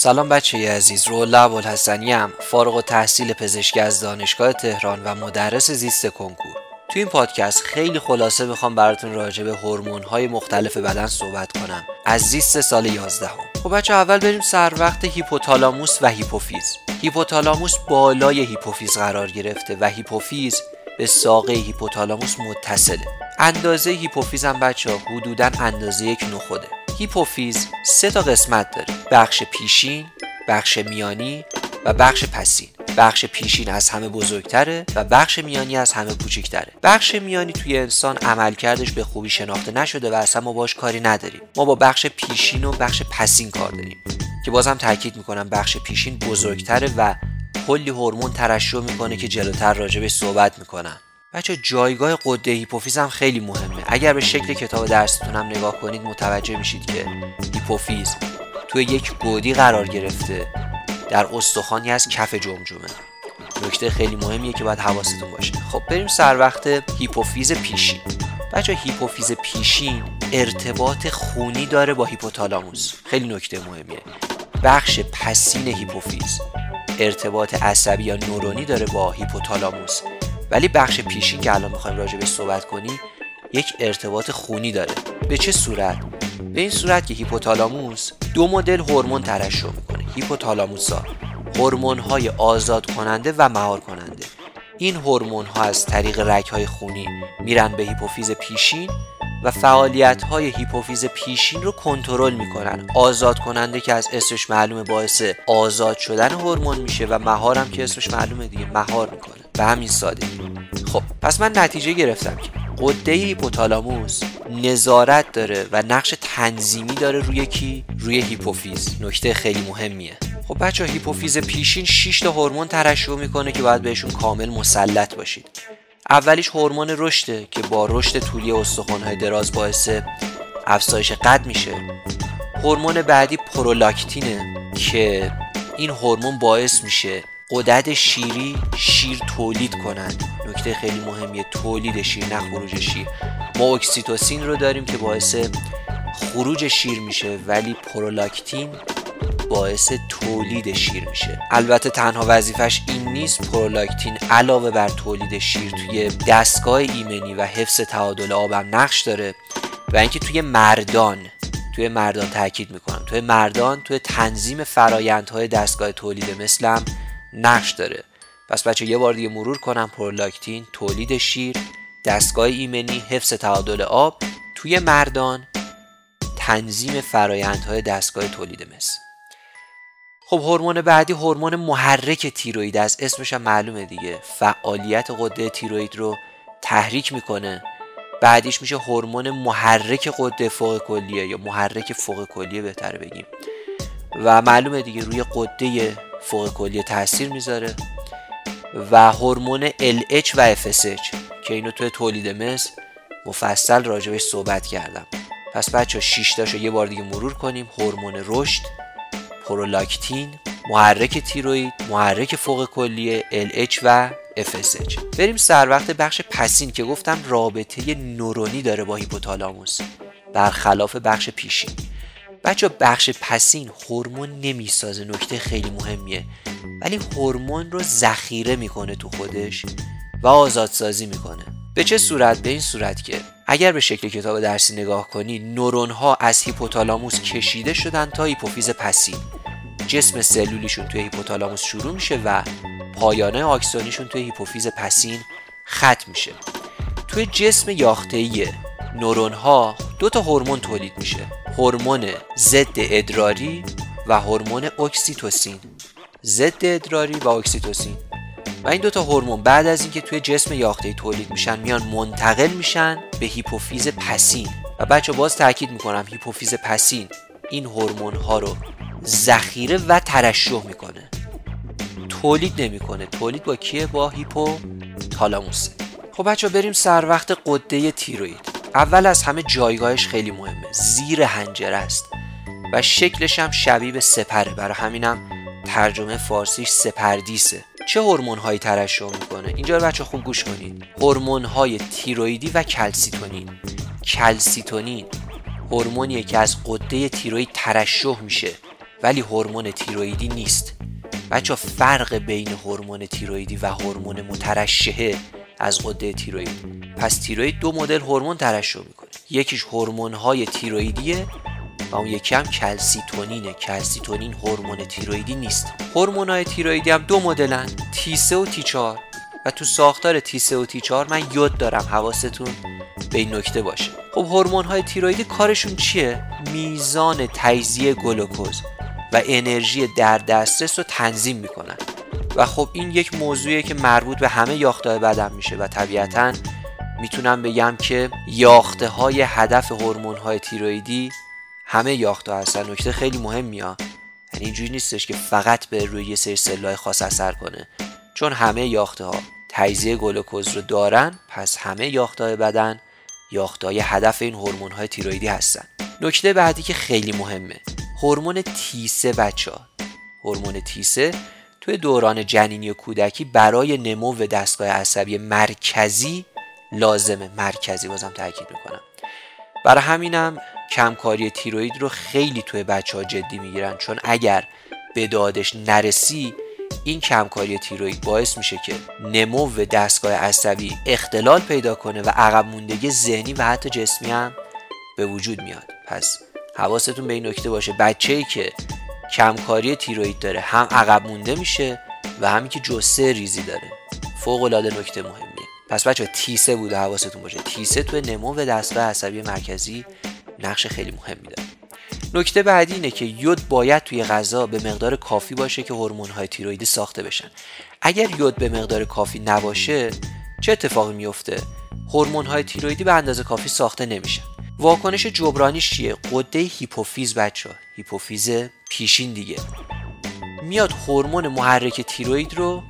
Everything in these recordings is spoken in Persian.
سلام بچه عزیز، رولا بولحسنی ام، فارغ التحصیل پزشکی از دانشگاه تهران و مدرس زیست کنکور. تو این پادکست خیلی خلاصه میخوام براتون راجع به هورمون‌های مختلف بدن صحبت کنم از زیست سال 11. خب بچه اول بریم سر وقت هیپوتالاموس و هیپوفیز. هیپوتالاموس بالای هیپوفیز قرار گرفته و هیپوفیز به ساقه هیپوتالاموس متصله. اندازه هیپوفیز هم بچه‌ها حدوداً اندازه یک نخوده. هیپوفیز 3 تا قسمت داره: بخش پیشین، بخش میانی و بخش پسین. بخش پیشین از همه بزرگتره و بخش میانی از همه کوچکتره. بخش میانی توی انسان عملکردش به خوبی شناخته نشده و اصلا ما باش کاری نداریم. ما با بخش پیشین و بخش پسین کار داریم که بازم تاکید میکنم بخش پیشین بزرگتره و کلی هورمون ترشح میکنه که جلوتر راجبش صحبت میکنم. بچه جایگاه غده هیپوفیز هم خیلی مهمه. اگر به شکل کتاب درستون هم نگاه کنید متوجه میشید که هیپوفیز توی یک گودی قرار گرفته در استخوانی از کف جمجمه. نکته خیلی مهمیه که باید حواستون باشه. خب بریم سر وقت هیپوفیز پیشین. بچه هیپوفیز پیشین ارتباط خونی داره با هیپوتالاموس. خیلی نکته مهمیه. بخش پسین هیپوفیز ارتباط عصبی یا نورونی داره با هیپوتالاموس، ولی بخش پیشین که الان میخوایم راجع بهش صحبت کنیم یک ارتباط خونی داره. به چه صورت؟ به این صورت که هیپوتالاموس دو مدل هورمون ترشح میکنه. هیپوتالاموسا هورمون‌های آزاد کننده و مهار کننده. این هورمون‌ها از طریق رگ‌های خونی میرن به هیپوفیز پیشین و فعالیت‌های هیپوفیز پیشین رو کنترل میکنن. آزاد کننده که از اسمش معلومه باعث آزاد شدن هورمون میشه و مهار هم که اسمش معلومه دیگه مهار میکنه. به همین سادگی. خب پس من نتیجه گرفتم که غده هیپوتالاموس نظارت داره و نقش تنظیمی داره روی کی؟ روی هیپوفیز. نکته خیلی مهمیه. خب بچه هیپوفیز پیشین 6 تا هورمون ترشح میکنه که باید بهشون کامل مسلط باشید. اولیش هورمون رشد که با رشد طولی استخوان‌های دراز باعث افزایش قد میشه. هورمون بعدی پرولاکتینه که این هورمون باعث میشه غدد شیری شیر تولید کنند. نکته خیلی مهمیه، تولید شیر نه خروج شیر. ما اکسیتوسین رو داریم که باعث خروج شیر میشه ولی پرولاکتین باعث تولید شیر میشه. البته تنها وظیفش این نیست. پرولاکتین علاوه بر تولید شیر توی دستگاه ایمنی و حفظ تعادل آب هم نقش داره و اینکه توی مردان تاکید میکنم توی مردان توی تنظیم فرایندهای دستگاه تولید مثلم نقش داره. پس بچه یه بار دیگه مرور کنم: پرولاکتین، تولید شیر، دستگاه ایمنی، حفظ تعادل آب، توی مردان تنظیم فرایندهای دستگاه تولید مثل. خب هورمون بعدی هورمون محرک تیروئید، از اسمش هم معلومه دیگه، فعالیت غده تیروئید رو تحریک میکنه. بعدیش میشه هورمون محرک غده فوق کلیه یا محرک فوق کلیه بهتر بگیم و معلومه دیگه روی غده فوق کلیه تاثیر میذاره. و هورمون LH و FSH که اینو توی تولید مثل مفصل راجبش صحبت کردم. پس بچه 6 تاشو یه بار دیگه مرور کنیم: هورمون رشد، پرولاکتین، محرک تیروئید، محرک فوق کلیه، LH و FSH. بریم سر وقت بخش پسین که گفتم رابطه نورونی داره با هیپوتالاموس برخلاف بخش پیشین. بچه بخش پسین هورمون نمیسازه، نکته خیلی مهمیه، ولی هورمون رو ذخیره میکنه تو خودش و آزادسازی میکنه. به چه صورت؟ به این صورت که اگر به شکل کتاب درسی نگاه کنی نورون‌ها از هیپوتالاموس کشیده شدن تا هیپوفیز پسین. جسم سلولیشون توی هیپوتالاموس شروع میشه و پایانه آکسونیشون توی هیپوفیز پسین ختم میشه. توی جسم یاخته‌ای نورون‌ها 2 تا هورمون تولید میشه: هورمون ضد ادراری و هورمون اکسیتوسین. ضد ادراری و اکسیتوسین. و این 2 تا هورمون بعد از اینکه توی جسم یاخته تولید میشن میان منتقل میشن به هیپوفیز پسین. و بچه باز تاکید میکنم هیپوفیز پسین این هورمون ها رو ذخیره و ترشح میکنه، تولید نمیکنه. تولید با کیه؟ با هیپوتالاموسه. خب بچه بریم سر وقت غده تیروئید. اول از همه جایگاهش خیلی مهمه، زیر حنجره است و شکلش هم شبیه به سپره، برای همینم ترجمه فارسیش سپردیسه. چه هورمون‌هایی ترشح می‌کنه؟ اینجا بچه خوب گوش کنید. هورمون‌های تیروئیدی و کلسیتونین. کلسیتونین هورمونیه که از غده تیروئید ترشح میشه ولی هورمون تیروئیدی نیست. بچا فرق بین هورمون تیروئیدی و هورمون مترشحه از غده تیروئید. پس تیروئید دو مدل هورمون ترشح میکنه. یکیش هورمون‌های تیروئیدیه و اون یکی هم کلسیتونینه. کلسیتونین هورمون تیروئیدی نیست. هورمون‌های تیروئیدی هم دو مدلن، T3 و T4. و تو ساختار T3 و T4 من یاد دارم، حواستون به این نکته باشه. خب هورمون‌های تیروئیدی کارشون چیه؟ میزان تجزیه گلوکوز و انرژی در دسترس رو تنظیم میکنن و خب این یک موضوعیه که مربوط به همه یافته‌های بدن میشه و طبیعتاً میتونم بگم که یافته‌های هدف هورمون‌های تیروئیدی همه یافته‌ها هستن. نکته خیلی مهمیه، یعنی اینجوری نیستش که فقط به روی یه سری سلولای خاص اثر کنه، چون همه یافته‌ها تجزیه گلوکوز رو دارن، پس همه یافته‌های بدن یافته‌های هدف این هورمون‌های تیروئیدی هستن. نکته بعدی که خیلی مهمه، هورمون T3 بچه‌ها. هورمون T3 توی دوران جنینی و کودکی برای نمو دستگاه عصبی مرکزی لازمه. مرکزی بازم تاکید میکنم. برای همینم کمکاری تیروئید رو خیلی توی بچه‌ها جدی میگیرن، چون اگر به دادش نرسی این کمکاری تیروئید باعث میشه که نمو دستگاه عصبی اختلال پیدا کنه و عقب موندگی ذهنی و حتی جسمی هم به وجود میاد. پس حواستون به این نکته باشه، بچه‌ای که کمکاری تیروئید داره هم عقب مونده میشه و همین که جثه ریزی داره. فوق‌العاده نکته مهمیه. پس بچه‌ها T3 بوده، حواستون باشه. T3 تو نمو دستگاه عصبی مرکزی نقش خیلی مهمی داره. نکته بعدی اینه که یود باید توی غذا به مقدار کافی باشه که هورمون‌های تیروئیدی ساخته بشن. اگر یود به مقدار کافی نباشه چه اتفاقی میفته؟ هورمون‌های تیروئیدی به اندازه کافی ساخته نمیشن. واکنش جبرانیش چیه؟ غده هیپوفیز بچه‌ها، هیپوفیز پیشین دیگه، میاد هورمون محرک تیروئید رو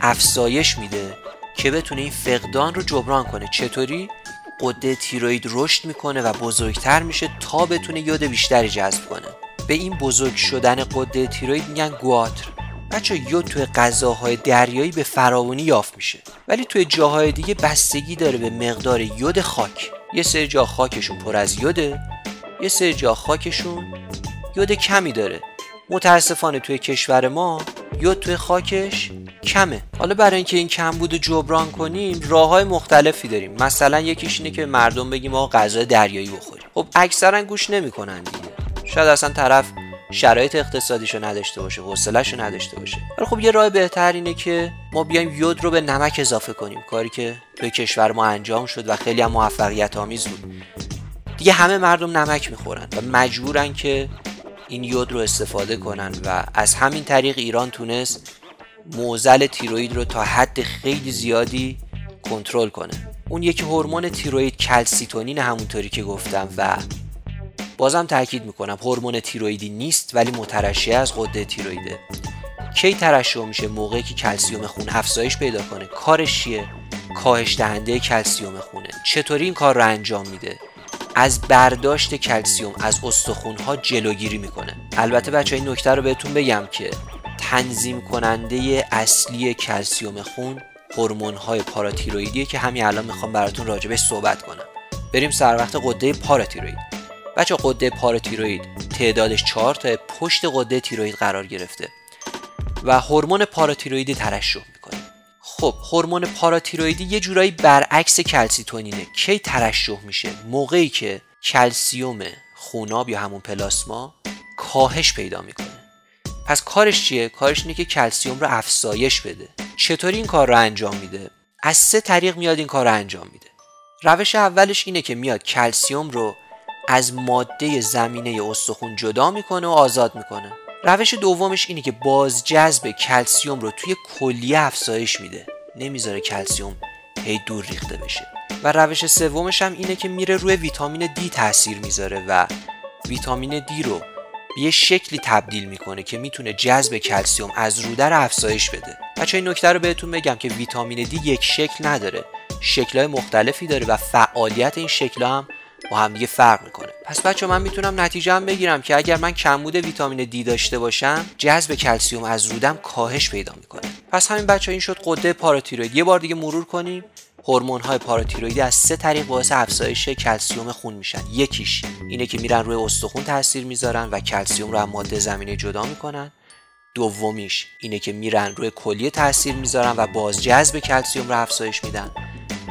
افزایش میده که بتونه این فقدان رو جبران کنه. چطوری؟ غده تیروئید رشد میکنه و بزرگتر میشه تا بتونه یود بیشتری جذب کنه. به این بزرگ شدن غده تیروئید میگن گواتر. بچه‌ها یود توی غذاهای دریایی به فراوانی یافت میشه، ولی توی جاهای دیگه بستگی داره به مقدار یود خاک. یه سری جا خاکشون پر از یوده، یه سری جا خاکشون یود کمی داره. متاسفانه توی کشور ما یود توی خاکش کمه. حالا برای اینکه این کم بودو جبران کنیم راه‌های مختلفی داریم. مثلا یکیش اینه که مردم بگیم آقا غذای دریایی بخوریم. خب اکثرا گوش نمی‌کنن دیگه. شاید اصلا طرف شرایط اقتصادیشو نداشته باشه، حوصله‌شو نداشته باشه. ولی خب یه راه بهتر اینه که ما بیایم یود رو به نمک اضافه کنیم، کاری که توی کشور ما انجام شد و خیلی هم موفقیت آمیز بود. دیگه همه مردم نمک می‌خورن و مجبورن که این یود رو استفاده کنن و از همین طریق ایران تونست معضل تیروئید رو تا حد خیلی زیادی کنترل کنه. اون یکی هورمون تیروئید کلسیتونین، همونطوری که گفتم و بازم تاکید میکنم هورمون تیروئیدی نیست ولی مترشح از غده تیروئیده. کی ترشح میشه؟ موقعی که کلسیم خون افزایش پیدا کنه. کارش چیه؟ کاهش دهنده کلسیم خونه. چطوری این کار رو انجام میده؟ از برداشت کلسیم از استخوان‌ها جلوگیری میکنه. البته بچه‌ها این نکته رو بهتون بگم که تنظیم کننده اصلی کلسیم خون هورمون‌های پاراتیروئیدیه که همین الان میخوام براتون راجبش صحبت کنم. بریم سر وقت غده پاراتیروئید. بچه‌ها غده پاراتیروئید تعدادش 4 تا پشت غده تیروئید قرار گرفته و هورمون پاراتیروئیدی ترشح میکنه. خب هورمون پاراتیروئیدی یه جورایی برعکس کلسیتونینه. کی ترشح میشه؟ موقعی که کلسیم خوناب یا همون پلاسما کاهش پیدا میکنه. پس کارش چیه؟ کارش اینه که کلسیم رو افزایش بده. چطوری این کار رو انجام میده؟ از 3 طریق میاد این کار رو انجام میده. روش اولش اینه که میاد کلسیم رو از ماده زمینه استخوان جدا میکنه و آزاد میکنه. روش دومش اینه که بازجذب کلسیم رو توی کلیه افزایش میده، نمیذاره کلسیم هی دور ریخته بشه. و روش سومش هم اینه که میره روی ویتامین D تاثیر میذاره و ویتامین D رو یه شکلی تبدیل میکنه که میتونه جذب کلسیم از روده رو افزایش بده. بچه‌ها این نکته رو بهتون بگم که ویتامین D یک شکل نداره، شکل‌های مختلفی داره و فعالیت این شکل‌ها هم با هم دیگه فرق میکنه. پس بچه‌ها من میتونم نتیجهم بگیرم که اگر من کمبود ویتامین دی داشته باشم جذب کلسیم از رودم کاهش پیدا میکنه. پس همین بچه‌ها این شد غده پاراتیروئید. یه بار دیگه مرور کنیم. هورمون‌های پاراتیروئید از سه طریق باعث افزایش کلسیم خون میشن. یکیش اینه که میرن روی استخون تاثیر میذارن و کلسیم رو از ماده زمینه جدا میکنن. دومیش اینه که میرن روی کلیه تاثیر میذارن و باز جذب کلسیم رو افزایش میدن.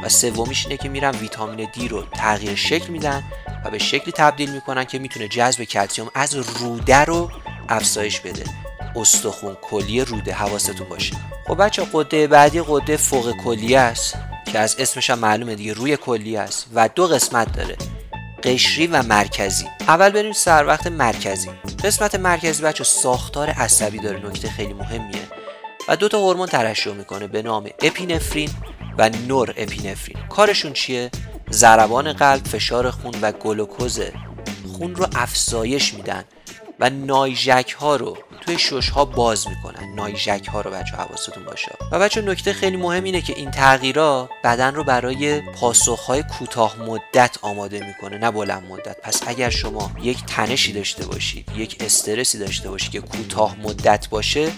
و سومیش اینه که میرن ویتامین دی رو تغییر شکل میدن و به شکلی تبدیل میکنن که میتونه جذب کلسیم از روده رو افزایش بده. استخون، کلیه، روده، حواستون باشه. خب بچه‌ها قده بعدی قده فوق کلیه است که از اسمش هم معلومه دیگه، روی کلیه است و دو قسمت داره، قشری و مرکزی. اول بریم سر وقت مرکزی. قسمت مرکزی بچه‌ها ساختار عصبی داره، نکته خیلی مهمیه، و دو تا هورمون ترشح میکنه به نام اپینفرین و نور اپینفرین. کارشون چیه؟ ضربان قلب، فشار خون و گلوکوز خون رو افزایش میدن و نایژک ها رو توی شش ها باز میکنن. نایژک ها رو بچه حواستون باشه. و بچه نکته خیلی مهم اینه که این تغییرها بدن رو برای پاسخهای کوتاه مدت آماده میکنه، نه بلند مدت. پس اگر شما یک تنشی داشته باشید، یک استرسی داشته باشید که کوتاه مدت باشه،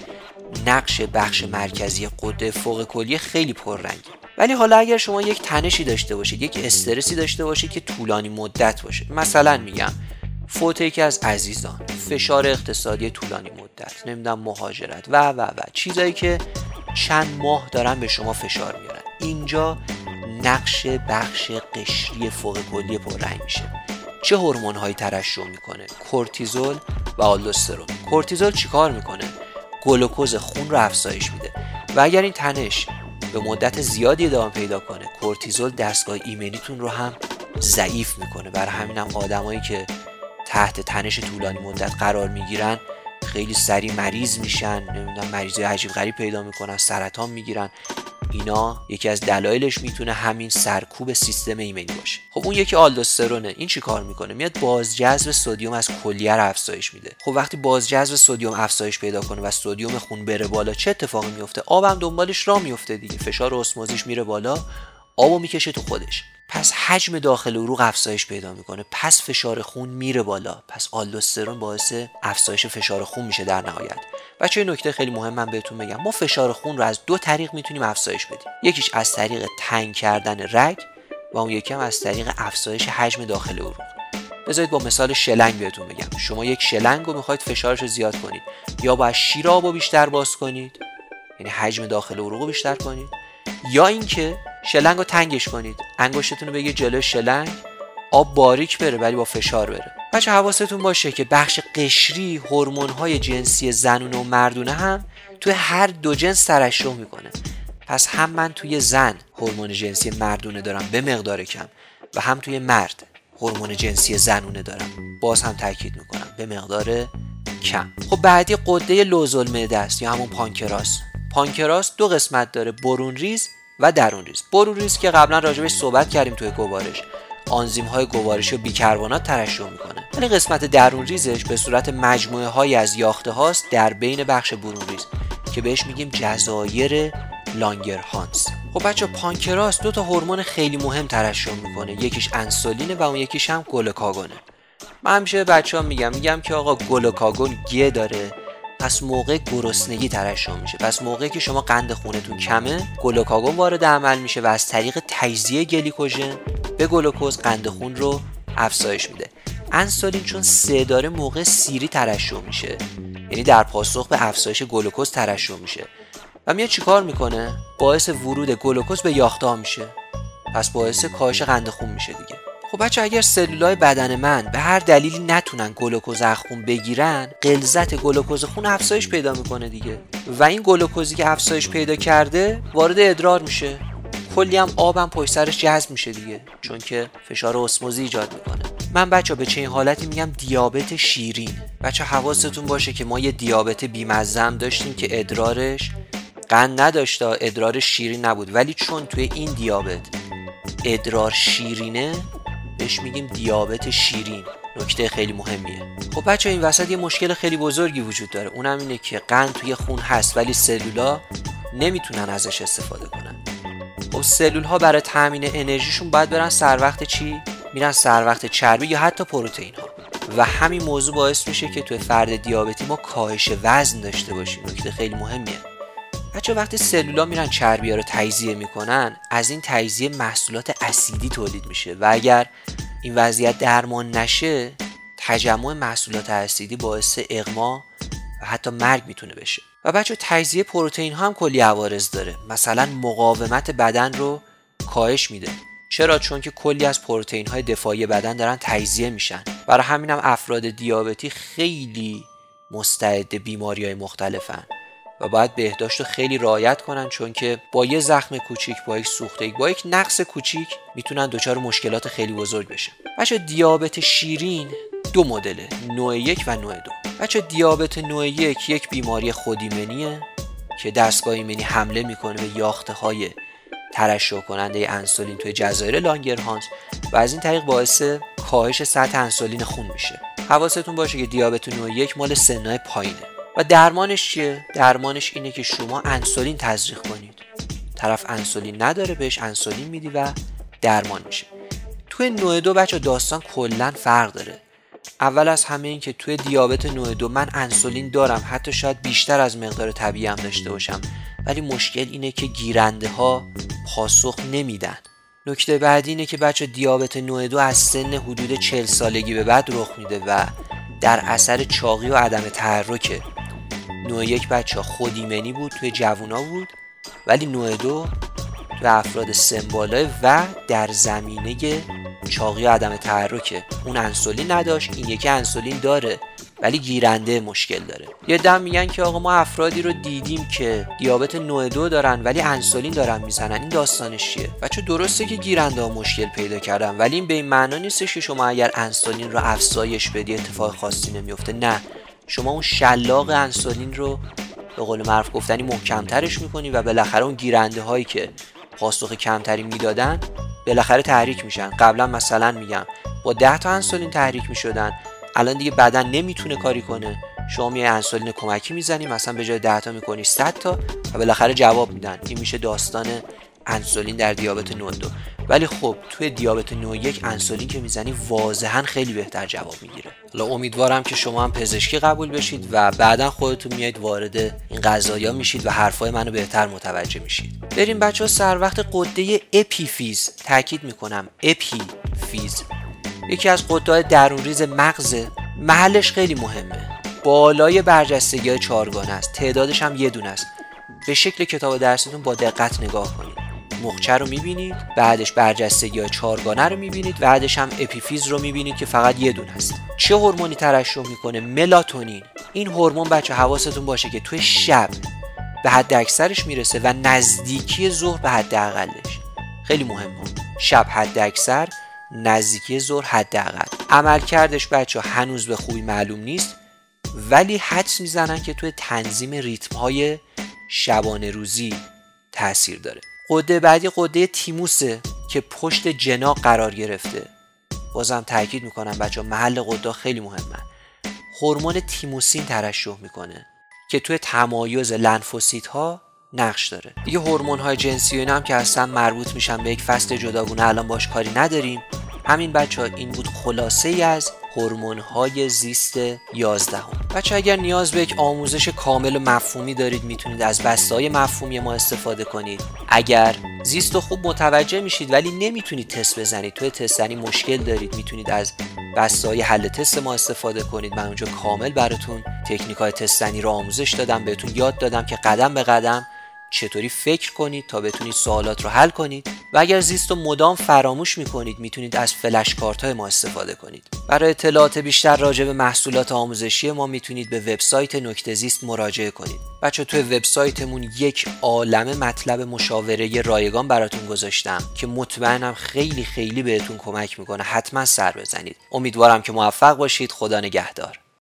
نقش بخش مرکزی قده فوق کلیه خیلی پررنگه. ولی حالا اگر شما یک تنشی داشته باشید، یک استرسی داشته باشید که طولانی مدت باشه، مثلا میگم فوت یکی از عزیزان، فشار اقتصادی طولانی مدت، نمیدونم مهاجرت و چیزایی که چند ماه دارن به شما فشار میارن، اینجا نقش بخش قشری فوق کلیه پررنگ میشه. چه هورمون هایی ترشح میکنه؟ کورتیزول و آلدوسترون. کورتیزول چیکار میکنه؟ گلوکوز خون رو افزایش میده و اگر این تنش به مدت زیادی ادامه پیدا کنه، کورتیزول دستگاه ایمنیتون رو هم ضعیف میکنه. برای همینم آدمایی که تحت تنش طولانی مدت قرار میگیرن خیلی سریع مریض میشن، نمیدونم مریضی عجیب غریب پیدا میکنن، سرطان میگیرن. اینا یکی از دلایلش میتونه همین سرکوب سیستم ایمنی باشه. خب اون یکی آلدوسترونه. این چی کار میکنه؟ میاد بازجذب سدیم از کلیه رو افزایش میده. خب وقتی بازجذب سدیم افزایش پیدا کنه و سدیم خون بره بالا، چه اتفاقی میفته؟ آبم دنبالش راه میفته دیگه، فشار اسموزیش میره بالا، آبو میکشه تو خودش، پس حجم داخل عروق افزایش پیدا میکنه، پس فشار خون میره بالا، پس آلدوسترون باعث افزایش فشار خون میشه در نهایت. بچه‌ها این نکته خیلی مهم من بهتون بگم، ما فشار خون رو از دو طریق میتونیم افزایش بدیم، یکیش از طریق تنگ کردن رگ و اون یکی هم از طریق افزایش حجم داخل عروق. بذارید با مثال شلنگ بهتون بگم، شما یک شلنگ رو میخواید فشارش رو زیاد کنید، یا باید شیر آبو بیشتر باز کنید، یعنی حجم داخل عروق رو بیشتر کنید، یا اینکه شلنگ رو تنگش کنید، انگشتتون رو بگیرید جلوی شلنگ، آب باریک بره ولی با فشار بره. بچه حواستون باشه که بخش قشری هورمون‌های جنسی زنونه و مردونه هم توی هر دو جنس ترشح میکنه. پس هم من توی زن هورمون جنسی مردونه دارم به مقدار کم و هم توی مرد هورمون جنسی زنونه دارم، باز هم تاکید میکنم به مقدار کم. خب بعدی قده لوزالمعده است یا همون پانکراس. پانکراس دو قسمت داره، برون ریز و درون ریز. برون ریز که قبلا راجبش صحبت کردیم توی گوارش، آنزیم‌های گوارشی و بیکربنات ترشح میکنه. ولی قسمت درون ریزش به صورت مجموعه هایی از یاخته هاست در بین بخش برون ریز که بهش میگیم جزایر لانگرهانس. خب بچه پانکراس دو تا هورمون خیلی مهم ترشح میکنه، یکیش انسولینه و اون یکیش هم گلوکاگونه. من همیشه بچه‌ها میگم که آقا گلوکاگون گ داره، پس موقع گرسنگی ترشح میشه. پس موقعی که شما قند خونتون کمه، گلوکاگون وارد عمل میشه و از طریق تجزیه گلیکوژن به گلوکوز قند خون رو افزایش میده. انسولین چون سه داره، موقع سیری ترشح میشه، یعنی در پاسخ به افزایش گلوکوز ترشح میشه و میاد چیکار میکنه؟ باعث ورود گلوکوز به یاخته ها میشه، پس باعث کاهش قند خون میشه دیگه. خب بچه اگر سلولای بدن من به هر دلیلی نتونن گلوکوز از خون بگیرن، غلظت گلوکوز خون افزایش پیدا میکنه دیگه و این گلوکوزی که افزایش پیدا کرده وارد ادرار میشه، کلی هم آبم پشت سرش جذب میشه دیگه، چون که فشار اسموزی ایجاد میکنه. من بچه به چه این حالتی میگم دیابت شیرین. بچه حواستون باشه که ما یه دیابت بیمزه هم داشتیم که ادرارش قند نداشت، ادرار شیرین نبود، ولی چون توی این دیابت ادرار شیرینه بهش میگیم دیابت شیرین. نکته خیلی مهمیه. خب بچه این وسط یه مشکل خیلی بزرگی وجود داره، اونم اینه که قند توی خون هست ولی سلولا نمیتونن ازش استفاده کنن. خب سلول ها برای تامین انرژیشون باید برن سر وقت چی؟ میرن سر وقت چربی یا حتی پروتئین ها و همین موضوع باعث میشه که توی فرد دیابتی ما کاهش وزن داشته باشیم. نکته خیلی مهمیه. بچه وقتی سلولا میرن چربی‌ها رو تجزیه میکنن، از این تجزیه محصولات اسیدی تولید میشه و اگر این وضعیت درمان نشه، تجمع محصولات اسیدی باعث اغما و حتی مرگ میتونه بشه. و بچه تجزیه پروتئین ها هم کلی عوارض داره. مثلا مقاومت بدن رو کاهش میده. چرا؟ چون که کلی از پروتئین های دفاعی بدن دارن تجزیه میشن. برای همین هم افراد دیابتی خیلی مستعد بیماری های مختلفن و باید بهداشت رو خیلی رعایت کنن، چون که با یه زخم کوچیک، با یک سوختگی، با یک نقص کوچیک میتونن دچار مشکلات خیلی بزرگ بشن. بچه دیابت شیرین دو مدله، نوع 1 و نوع 2. بچه دیابت نوع 1 یک بیماری خودایمنیه که دستگاه ایمنی حمله میکنه به یاخته های ترشح کننده انسولین توی جزایر لانگرهانس و از این طریق باعث کاهش سطح انسولین خون میشه. حواستون باشه که دیابت نوع 1 مال سنای پایینه. و درمانش چیه؟ درمانش اینه که شما انسولین تزریق کنید. طرف انسولین نداره، بهش انسولین میدی و درمان میشه. توی نوع 2 بچه داستان کلا فرق داره. اول از همه این که توی دیابت نوع 2 من انسولین دارم، حتی شاید بیشتر از مقدار طبیعی هم داشته باشم، ولی مشکل اینه که گیرنده ها پاسخ نمیدن. نکته بعدی اینه که بچه دیابت نوع 2 از سن حدود 40 سالگی به بعد رخ میده و در اثر چاقی و عدم تحرک. نوع 1 بچه خودایمنی بود، توی جوونا بود، ولی نوع 2 توی افراد سن بالای و در زمینه چاقی و عدم تحرکه. اون انسولین نداشت، این یکی انسولین داره ولی گیرنده مشکل داره. یه دم میگن که آقا ما افرادی رو دیدیم که دیابت نوع 2 دارن ولی انسولین دارن میزنن. این داستانش چیه؟ بچه درسته که گیرنده ها مشکل پیدا کردن، ولی این به این معنا نیستش که شما اگر انسولین رو افزایش بدی اتفاق خاصی نمیفته. نه، شما اون شلاق انسولین رو به قول معروف گفتنی محکمترش میکنی و بالاخره اون گیرنده هایی که پاسخ کمتری میدادن بالاخره تحریک میشن. قبلا مثلا میگم با 10 تا انسولین تحریک میشدن، الان دیگه بدن نمیتونه کاری کنه، شما میای انسولین کمکی میزنی، مثلا به جای 10 تا میکنی 100 تا و بالاخره جواب میدن. این میشه داستان انسولین در دیابت نوع 2. ولی خب توی دیابت نوع 1 انسولین که میزنی واضحاً خیلی بهتر جواب میگیره. حالا امیدوارم که شما هم پزشکی قبول بشید و بعداً خودتون میاید وارد این قضایا میشید و حرفای منو بهتر متوجه میشید. بریم بچه‌ها سر وقت غده اپیفیز. تاکید میکنم اپیفیز. یکی از غده‌های درونریز مغز. محلش خیلی مهمه. بالای برجستگی‌های چهارگانه است. تعدادش هم یه دونه است. به شکل کتاب درستون با دقت نگاه کنید. مخچه رو میبینید، بعدش برجستگی های چهارگانه رو میبینید، بعدش هم اپیفیز رو میبینید که فقط یه دونه است. چه هورمونی ترشح میکنه؟ ملاتونین. این هورمون بچه حواستون باشه که توی شب به حد اکثرش میرسه و نزدیکی ظهر به حد اقلش. خیلی مهمه. شب حد اکثر، نزدیکی ظهر حد اقل. عملکردش بچه هنوز به خوبی معلوم نیست، ولی حدس میزنن که توی تنظیم ریتم های شبانه روزی تاثیر داره. غده بعدی غده تیموسه که پشت جناح قرار گرفته. بازم تاکید میکنم بچه محل غده خیلی مهمه. هورمون تیموسین ترشح میکنه که توی تمایز لنفوسیت ها نقش داره. دیگه هورمون های جنسی هم که اصلا مربوط میشن به یک فصل جداگونه، الان باش کاری نداریم. همین بچه ها این بود خلاصه ای از هورمون های زیست 11. بچه اگر نیاز به یک آموزش کامل و مفهومی دارید میتونید از بسته های مفهومی ما استفاده کنید. اگر زیست رو خوب متوجه میشید ولی نمیتونید تست بزنید، توی تست زنی مشکل دارید، میتونید از بسته های حل تست ما استفاده کنید. من اونجا کامل براتون تکنیک های تست زنی رو آموزش دادم، بهتون یاد دادم که قدم به قدم چطوری فکر کنید تا بتونید سوالات رو حل کنید. و اگر زیست رو مدام فراموش میکنید میتونید از فلش کارت های ما استفاده کنید. برای اطلاعات بیشتر راجع به محصولات آموزشی ما میتونید به وبسایت نکته زیست مراجعه کنید. بچه توی وبسایتمون یک عالمه مطلب مشاوره رایگان براتون گذاشتم که مطمئنم خیلی بهتون کمک میکنه. حتما سر بزنید. امیدوارم که موفق باشید. خدا نگهدار.